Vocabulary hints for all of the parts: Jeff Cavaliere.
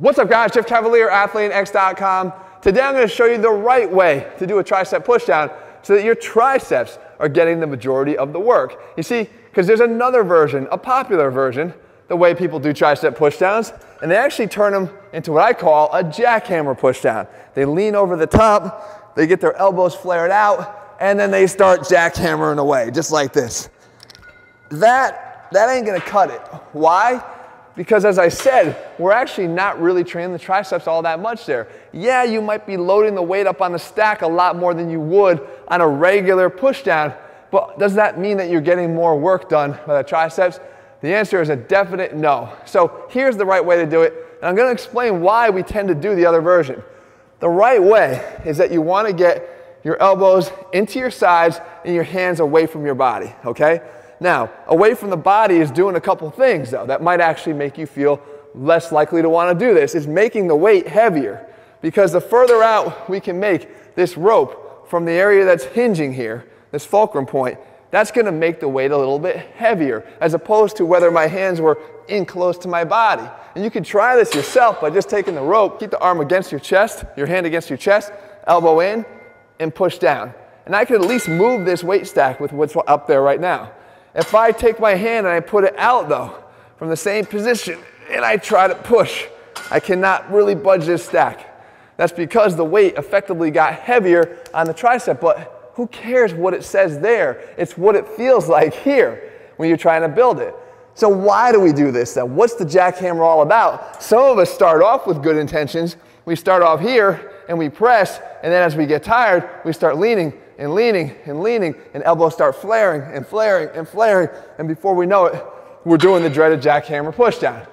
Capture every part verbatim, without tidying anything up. What's up guys, Jeff Cavaliere, athlean x dot com. Today I'm gonna show you the right way to do a tricep pushdown so that your triceps are getting the majority of the work. You see, because there's another version, a popular version, the way people do tricep pushdowns, and they actually turn them into what I call a jackhammer pushdown. They lean over the top, they get their elbows flared out, and then they start jackhammering away, just like this. That, that ain't gonna cut it. Why? Because as I said, we're actually not really training the triceps all that much there. Yeah, you might be loading the weight up on the stack a lot more than you would on a regular pushdown, but does that mean that you're getting more work done by the triceps? The answer is a definite no. So here's the right way to do it, and I'm gonna explain why we tend to do the other version. The right way is that you wanna get your elbows into your sides and your hands away from your body, okay? Now, away from the body is doing a couple things though that might actually make you feel less likely to want to do this. It's making the weight heavier, because the further out we can make this rope from the area that's hinging here, this fulcrum point, that's going to make the weight a little bit heavier as opposed to whether my hands were in close to my body. And you can try this yourself by just taking the rope, keep the arm against your chest, your hand against your chest, elbow in, and push down. And I could at least move this weight stack with what's up there right now. If I take my hand and I put it out though, from the same position, and I try to push, I cannot really budge this stack. That's because the weight effectively got heavier on the tricep, but who cares what it says there? It's what it feels like here when you're trying to build it. So why do we do this then? What's the jackhammer all about? Some of us start off with good intentions. We start off here and we press, and then as we get tired, we start leaning and leaning and leaning, and elbows start flaring and flaring and flaring, and before we know it, we're doing the dreaded jackhammer pushdown.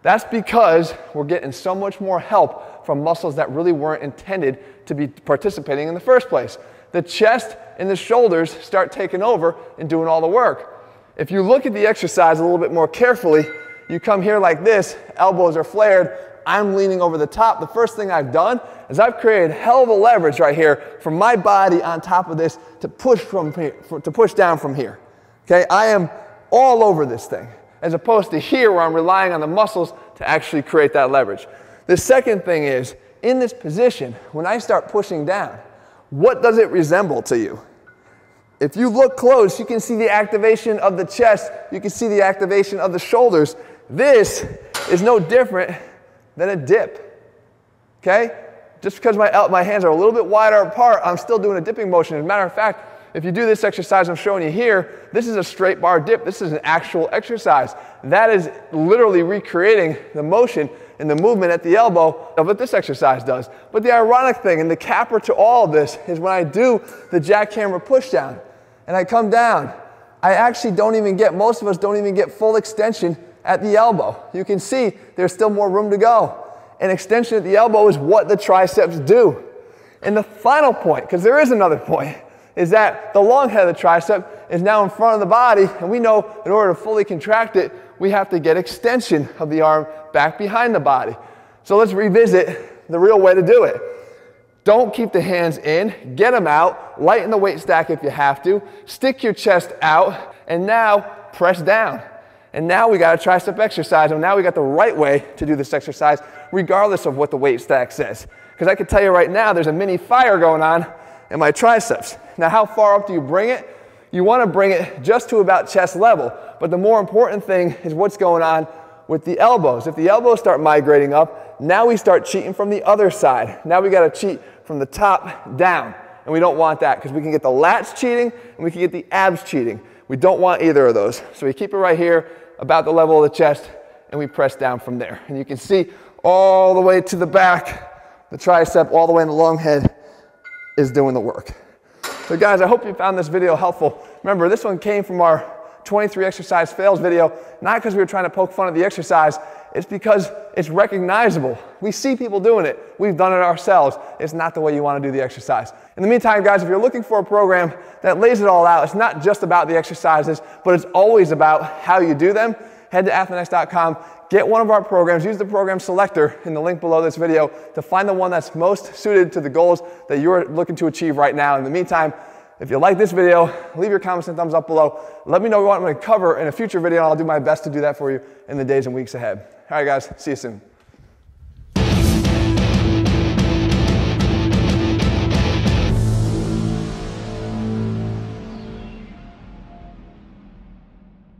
That's because we're getting so much more help from muscles that really weren't intended to be participating in the first place. The chest and the shoulders start taking over and doing all the work. If you look at the exercise a little bit more carefully, you come here like this, elbows are flared, I'm leaning over the top. The first thing I've done is I've created hell of a leverage right here from my body on top of this to push from here, for, to push down from here. Okay, I am all over this thing, as opposed to here where I'm relying on the muscles to actually create that leverage. The second thing is, in this position, when I start pushing down, what does it resemble to you? If you look close, you can see the activation of the chest, you can see the activation of the shoulders. This is no different than a dip, okay? Just because my, my hands are a little bit wider apart, I'm still doing a dipping motion. As a matter of fact, if you do this exercise I'm showing you here, this is a straight bar dip. This is an actual exercise. That is literally recreating the motion and the movement at the elbow of what this exercise does. But the ironic thing, and the capper to all of this, is when I do the jackhammer pushdown and I come down, I actually don't even get, most of us don't even get full extension at the elbow. You can see there's still more room to go. An extension at the elbow is what the triceps do. And the final point, because there is another point, is that the long head of the tricep is now in front of the body, and we know in order to fully contract it, we have to get extension of the arm back behind the body. So let's revisit the real way to do it. Don't keep the hands in, get them out, lighten the weight stack if you have to, stick your chest out, and now press down. And now we got a tricep exercise, and now we got the right way to do this exercise, regardless of what the weight stack says. Because I can tell you right now, there's a mini fire going on in my triceps. Now, how far up do you bring it? You want to bring it just to about chest level, but the more important thing is what's going on with the elbows. If the elbows start migrating up, now we start cheating from the other side. Now we got to cheat from the top down, and we don't want that, because we can get the lats cheating, and we can get the abs cheating. We don't want either of those. So we keep it right here, about the level of the chest, and we press down from there. And you can see all the way to the back, the tricep, all the way in the long head is doing the work. So guys, I hope you found this video helpful. Remember, this one came from our twenty-three exercise fails video, not because we were trying to poke fun at the exercise, it's because it's recognizable. We see people doing it. We've done it ourselves. It's not the way you want to do the exercise. In the meantime, guys, if you're looking for a program that lays it all out, it's not just about the exercises, but it's always about how you do them, head to athlean x dot com, get one of our programs, use the program selector in the link below this video to find the one that's most suited to the goals that you're looking to achieve right now. In the meantime, if you like this video, leave your comments and thumbs up below. Let me know what I'm going to cover in a future video, and I'll do my best to do that for you in the days and weeks ahead. All right, guys, see you soon.